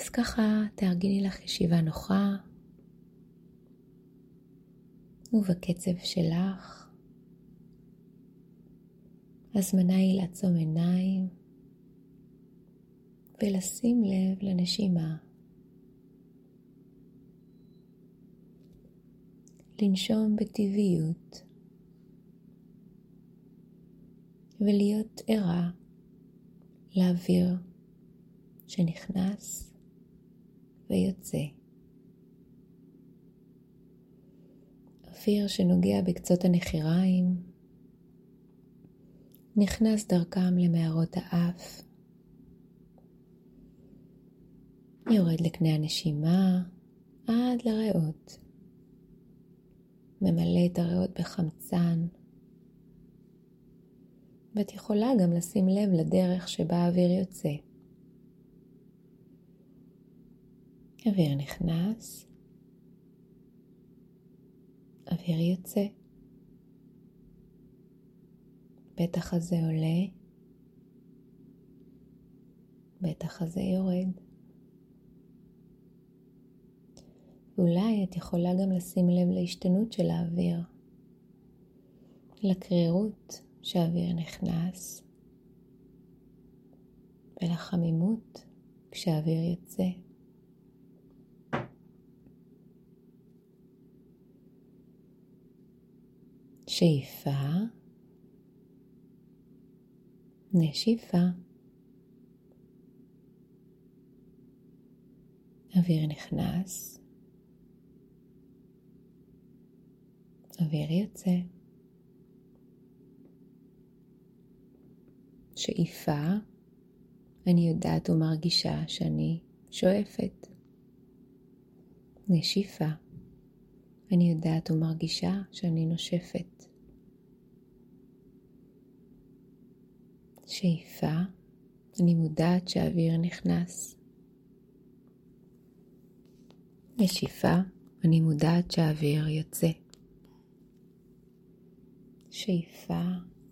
אז ככה תארגני לך ישיבה נוחה ובקצב שלך. הזמנה היא לעצום עיניים ולשים לב לנשימה. לנשום בטבעיות ולהיות ערה לאוויר שנכנס ויוצא. אוויר שנוגע בקצות הנחיריים, נכנס דרכם למערות האף, יורד לקנה הנשימה עד לריאות, ממלא את הריאות בחמצן. ואת יכולה גם לשים לב לדרך שבה האוויר יוצא. אוויר נכנס, אוויר יוצא. בטח הזה עולה, בטח הזה יורד. אולי את יכולה גם לשים לב להשתנות של האוויר, לקרירות כשהאוויר נכנס ולחמימות כשהאוויר יוצא. שאיפה, נשיפה. אוויר נכנס, אוויר יוצא. שאיפה, אני יודעת ומרגישה שאני שואפת. נשיפה, אני יודעת ומרגישה שאני נושפת. שאיפה, אני מודעת שהאוויר נכנס. נשיפה, אני מודעת שהאוויר יוצא. שאיפה,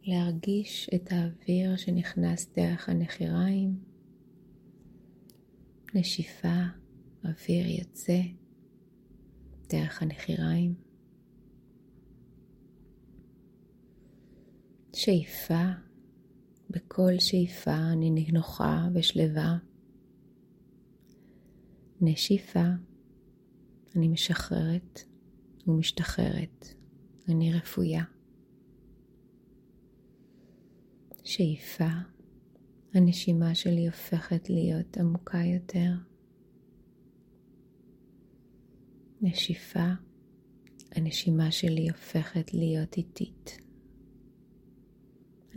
להרגיש את האוויר שנכנס דרך הנחיריים. נשיפה, אוויר יוצא דרך הנחיריים. שאיפה, בכל שאיפה אני נינוחה ושלווה. נשיפה, אני משחררת ומשתחררת, אני רפויה. שאיפה, הנשימה שלי הופכת להיות עמוקה יותר. נשיפה, הנשימה שלי הופכת להיות איטית.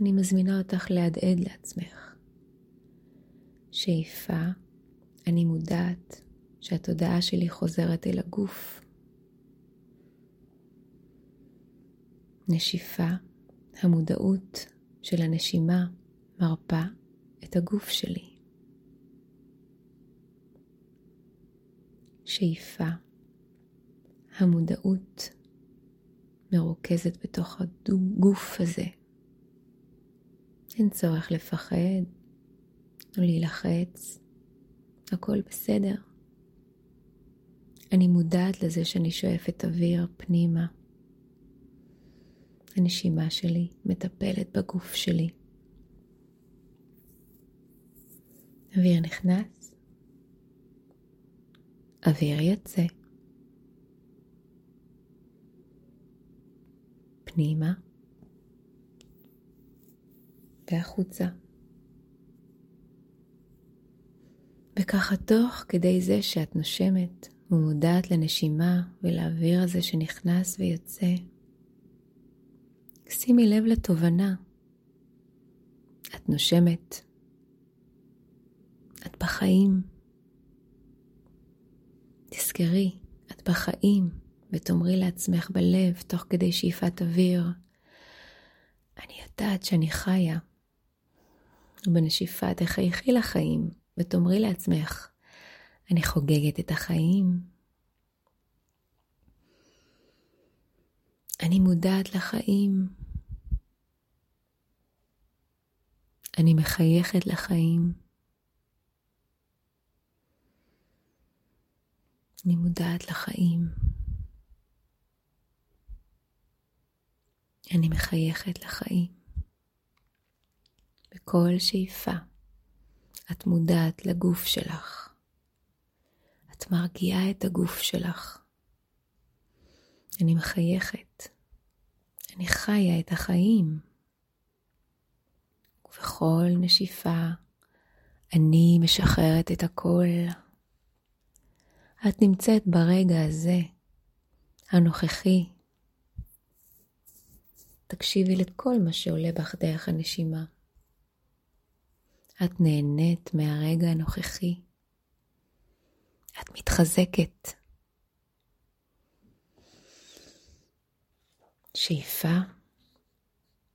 אני מזמינה אותך להדהד לעצמך. שאיפה, אני מודעת שהתודעה שלי חוזרת אל הגוף. נשיפה, המודעות של הנשימה מרפא את הגוף שלי. שאיפה, המודעות מרוכזת בתוך הגוף הזה. אין צורך לפחד או להילחץ, הכל בסדר. אני מודעת לזה שאני שואפת אוויר פנימה. הנשימה שלי מטפלת בגוף שלי. אוויר נכנס, אוויר יוצא. פנימה והחוצה. וככה תוך כדי זה שאת נושמת ומודעת לנשימה ולאוויר הזה שנכנס ויוצא, שימי לב לתובנה. את נושמת, את בחיים. תזכרי, את בחיים, ותאמרי לעצמך בלב תוך כדי שאיפת אוויר, אני יודעת שאני חיה. ובנשיפה תחייכי לחיים ותאמרי לעצמך, אני חוגגת את החיים. אני מודעת לחיים. אני מחייכת לחיים. אני מודעת לחיים. אני מחייכת לחיים. בכל שאיפה את מודעת לגוף שלך. את מרגיעה את הגוף שלך. אני מחייכת. אני חיה את החיים. ובכל נשיפה אני משחררת את הכל. את נמצאת ברגע הזה, הנוכחי. תקשיבי לכל מה שעולה בך דרך הנשימה. את נהנית מהרגע הנוכחי. את מתחזקת. שאיפה,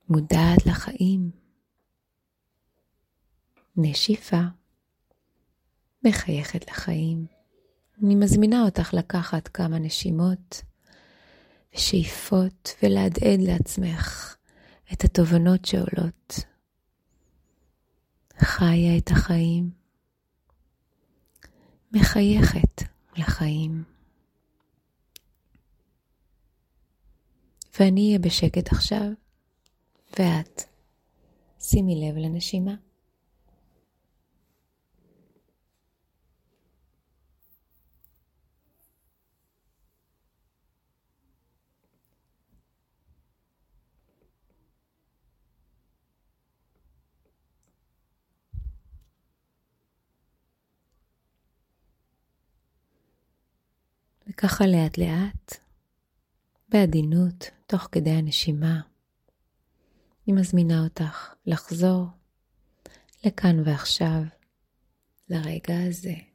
מודעת לחיים. נשיפה, מחייכת לחיים. אני מזמינה אותך לקחת כמה נשימות ושאיפות ולהדהד לעצמך את התובנות שעולות. חיה את החיים, מחייכת לחיים. ואני אהיה בשקט עכשיו, ואת שימי לב לנשימה. וככה לאט לאט, בעדינות, תוך כדי הנשימה, אני מזמינה אותך לחזור לכאן ועכשיו, לרגע הזה.